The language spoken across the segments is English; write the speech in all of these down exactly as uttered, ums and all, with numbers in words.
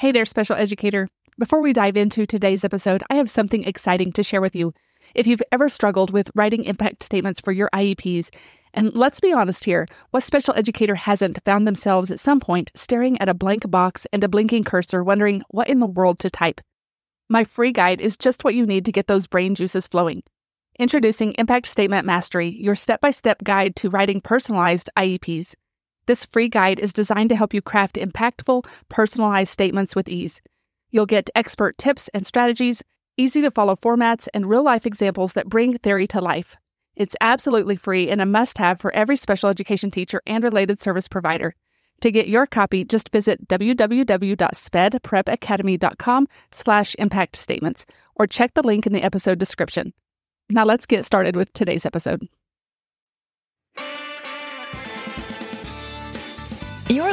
Hey there, special educator. Before we dive into today's episode, I have something exciting to share with you. If you've ever struggled with writing impact statements for your I E Ps, and let's be honest here, what special educator hasn't found themselves at some point staring at a blank box and a blinking cursor wondering what in the world to type? My free guide is just what you need to get those brain juices flowing. Introducing Impact Statement Mastery, your step-by-step guide to writing personalized I E Ps. This free guide is designed to help you craft impactful, personalized statements with ease. You'll get expert tips and strategies, easy-to-follow formats, and real-life examples that bring theory to life. It's absolutely free and a must-have for every special education teacher and related service provider. To get your copy, just visit w w w dot sped prep academy dot com slash impact statements or check the link in the episode description. Now let's get started with today's episode. You're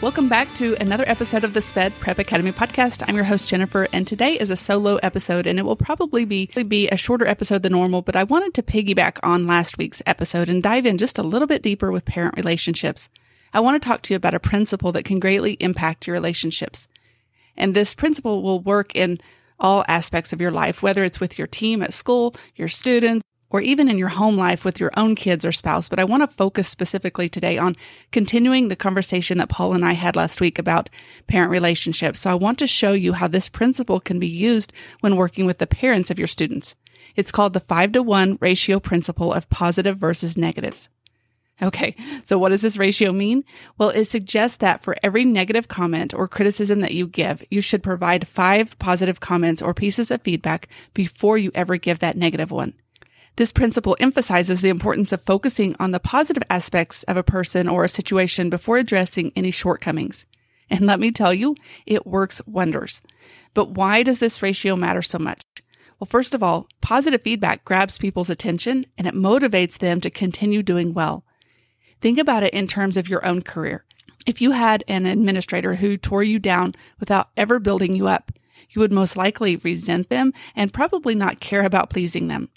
Welcome back to another episode of the SPED Prep Academy podcast. I'm your host, Jennifer, and today is a solo episode, and it will probably be, be a shorter episode than normal, but I wanted to piggyback on last week's episode and dive in just a little bit deeper with parent relationships. I want to talk to you about a principle that can greatly impact your relationships, and this principle will work in all aspects of your life, whether it's with your team at school, your students, or even in your home life with your own kids or spouse. But I want to focus specifically today on continuing the conversation that Paul and I had last week about parent relationships. So I want to show you how this principle can be used when working with the parents of your students. It's called the five to one ratio principle of positive versus negatives. Okay, so what does this ratio mean? Well, it suggests that for every negative comment or criticism that you give, you should provide five positive comments or pieces of feedback before you ever give that negative one. This principle emphasizes the importance of focusing on the positive aspects of a person or a situation before addressing any shortcomings. And let me tell you, it works wonders. But why does this ratio matter so much? Well, first of all, positive feedback grabs people's attention and it motivates them to continue doing well. Think about it in terms of your own career. If you had an administrator who tore you down without ever building you up, you would most likely resent them and probably not care about pleasing them.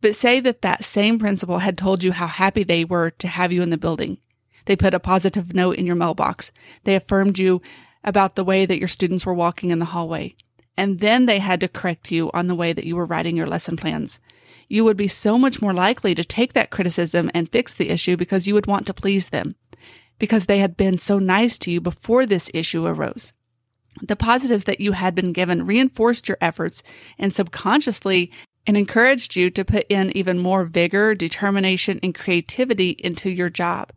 But say that that same principal had told you how happy they were to have you in the building. They put a positive note in your mailbox. They affirmed you about the way that your students were walking in the hallway. And then they had to correct you on the way that you were writing your lesson plans. You would be so much more likely to take that criticism and fix the issue because you would want to please them, because they had been so nice to you before this issue arose. The positives that you had been given reinforced your efforts and subconsciously and encouraged you to put in even more vigor, determination, and creativity into your job.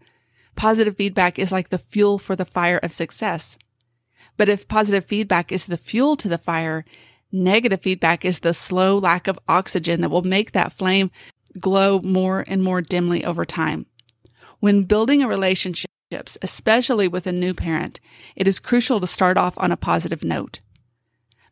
Positive feedback is like the fuel for the fire of success. But if positive feedback is the fuel to the fire, negative feedback is the slow lack of oxygen that will make that flame glow more and more dimly over time. When building a relationship, especially with a new parent, it is crucial to start off on a positive note.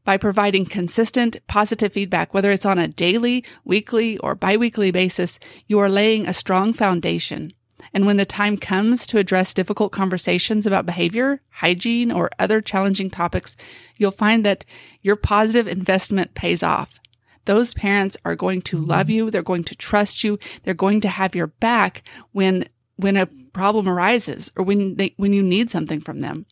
By providing consistent, positive feedback, whether it's on a daily, weekly, or biweekly basis, you are laying a strong foundation. And when the time comes to address difficult conversations about behavior, hygiene, or other challenging topics, you'll find that your positive investment pays off. Those parents are going to love you, they're going to trust you, they're going to have your back when when a problem arises or when they, when you need something from them.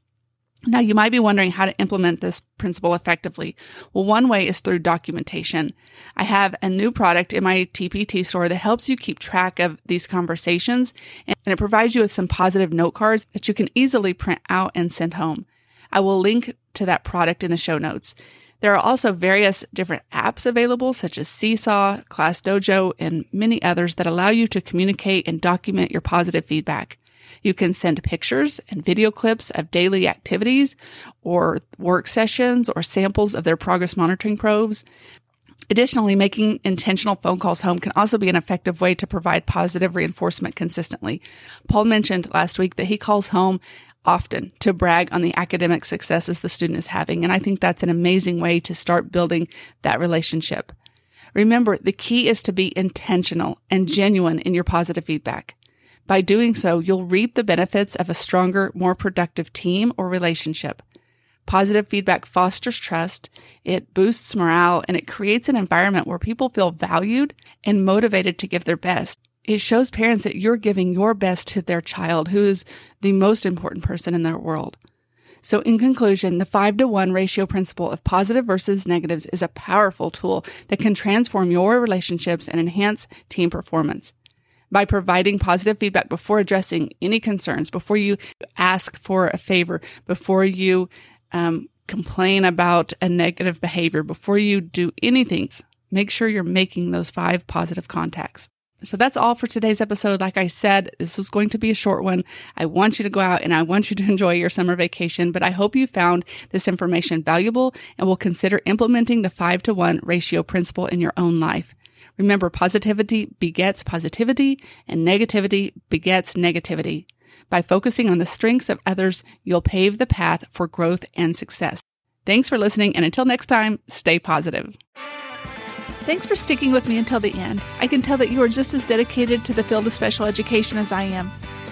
Now, you might be wondering how to implement this principle effectively. Well, one way is through documentation. I have a new product in my T P T store that helps you keep track of these conversations, and it provides you with some positive note cards that you can easily print out and send home. I will link to that product in the show notes. There are also various different apps available, such as Seesaw, Class Dojo, and many others that allow you to communicate and document your positive feedback. You can send pictures and video clips of daily activities or work sessions or samples of their progress monitoring probes. Additionally, making intentional phone calls home can also be an effective way to provide positive reinforcement consistently. Paul mentioned last week that he calls home often to brag on the academic successes the student is having, and I think that's an amazing way to start building that relationship. Remember, the key is to be intentional and genuine in your positive feedback. By doing so, you'll reap the benefits of a stronger, more productive team or relationship. Positive feedback fosters trust, it boosts morale, and it creates an environment where people feel valued and motivated to give their best. It shows parents that you're giving your best to their child, who is the most important person in their world. So in conclusion, the five to one ratio principle of positive versus negatives is a powerful tool that can transform your relationships and enhance team performance. By providing positive feedback before addressing any concerns, before you ask for a favor, before you um, complain about a negative behavior, before you do anything, make sure you're making those five positive contacts. So that's all for today's episode. Like I said, this was going to be a short one. I want you to go out and I want you to enjoy your summer vacation, but I hope you found this information valuable and will consider implementing the five to one ratio principle in your own life. Remember, positivity begets positivity and negativity begets negativity. By focusing on the strengths of others, you'll pave the path for growth and success. Thanks for listening, and until next time, stay positive. Thanks for sticking with me until the end. I can tell that you are just as dedicated to the field of special education as I am.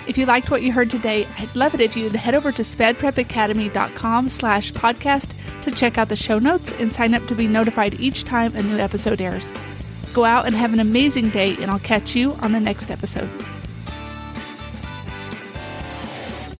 If you liked what you heard today, I'd love it if you'd head over to spedprepacademy.com slash podcast to check out the show notes and sign up to be notified each time a new episode airs. Go out and have an amazing day, and I'll catch you on the next episode.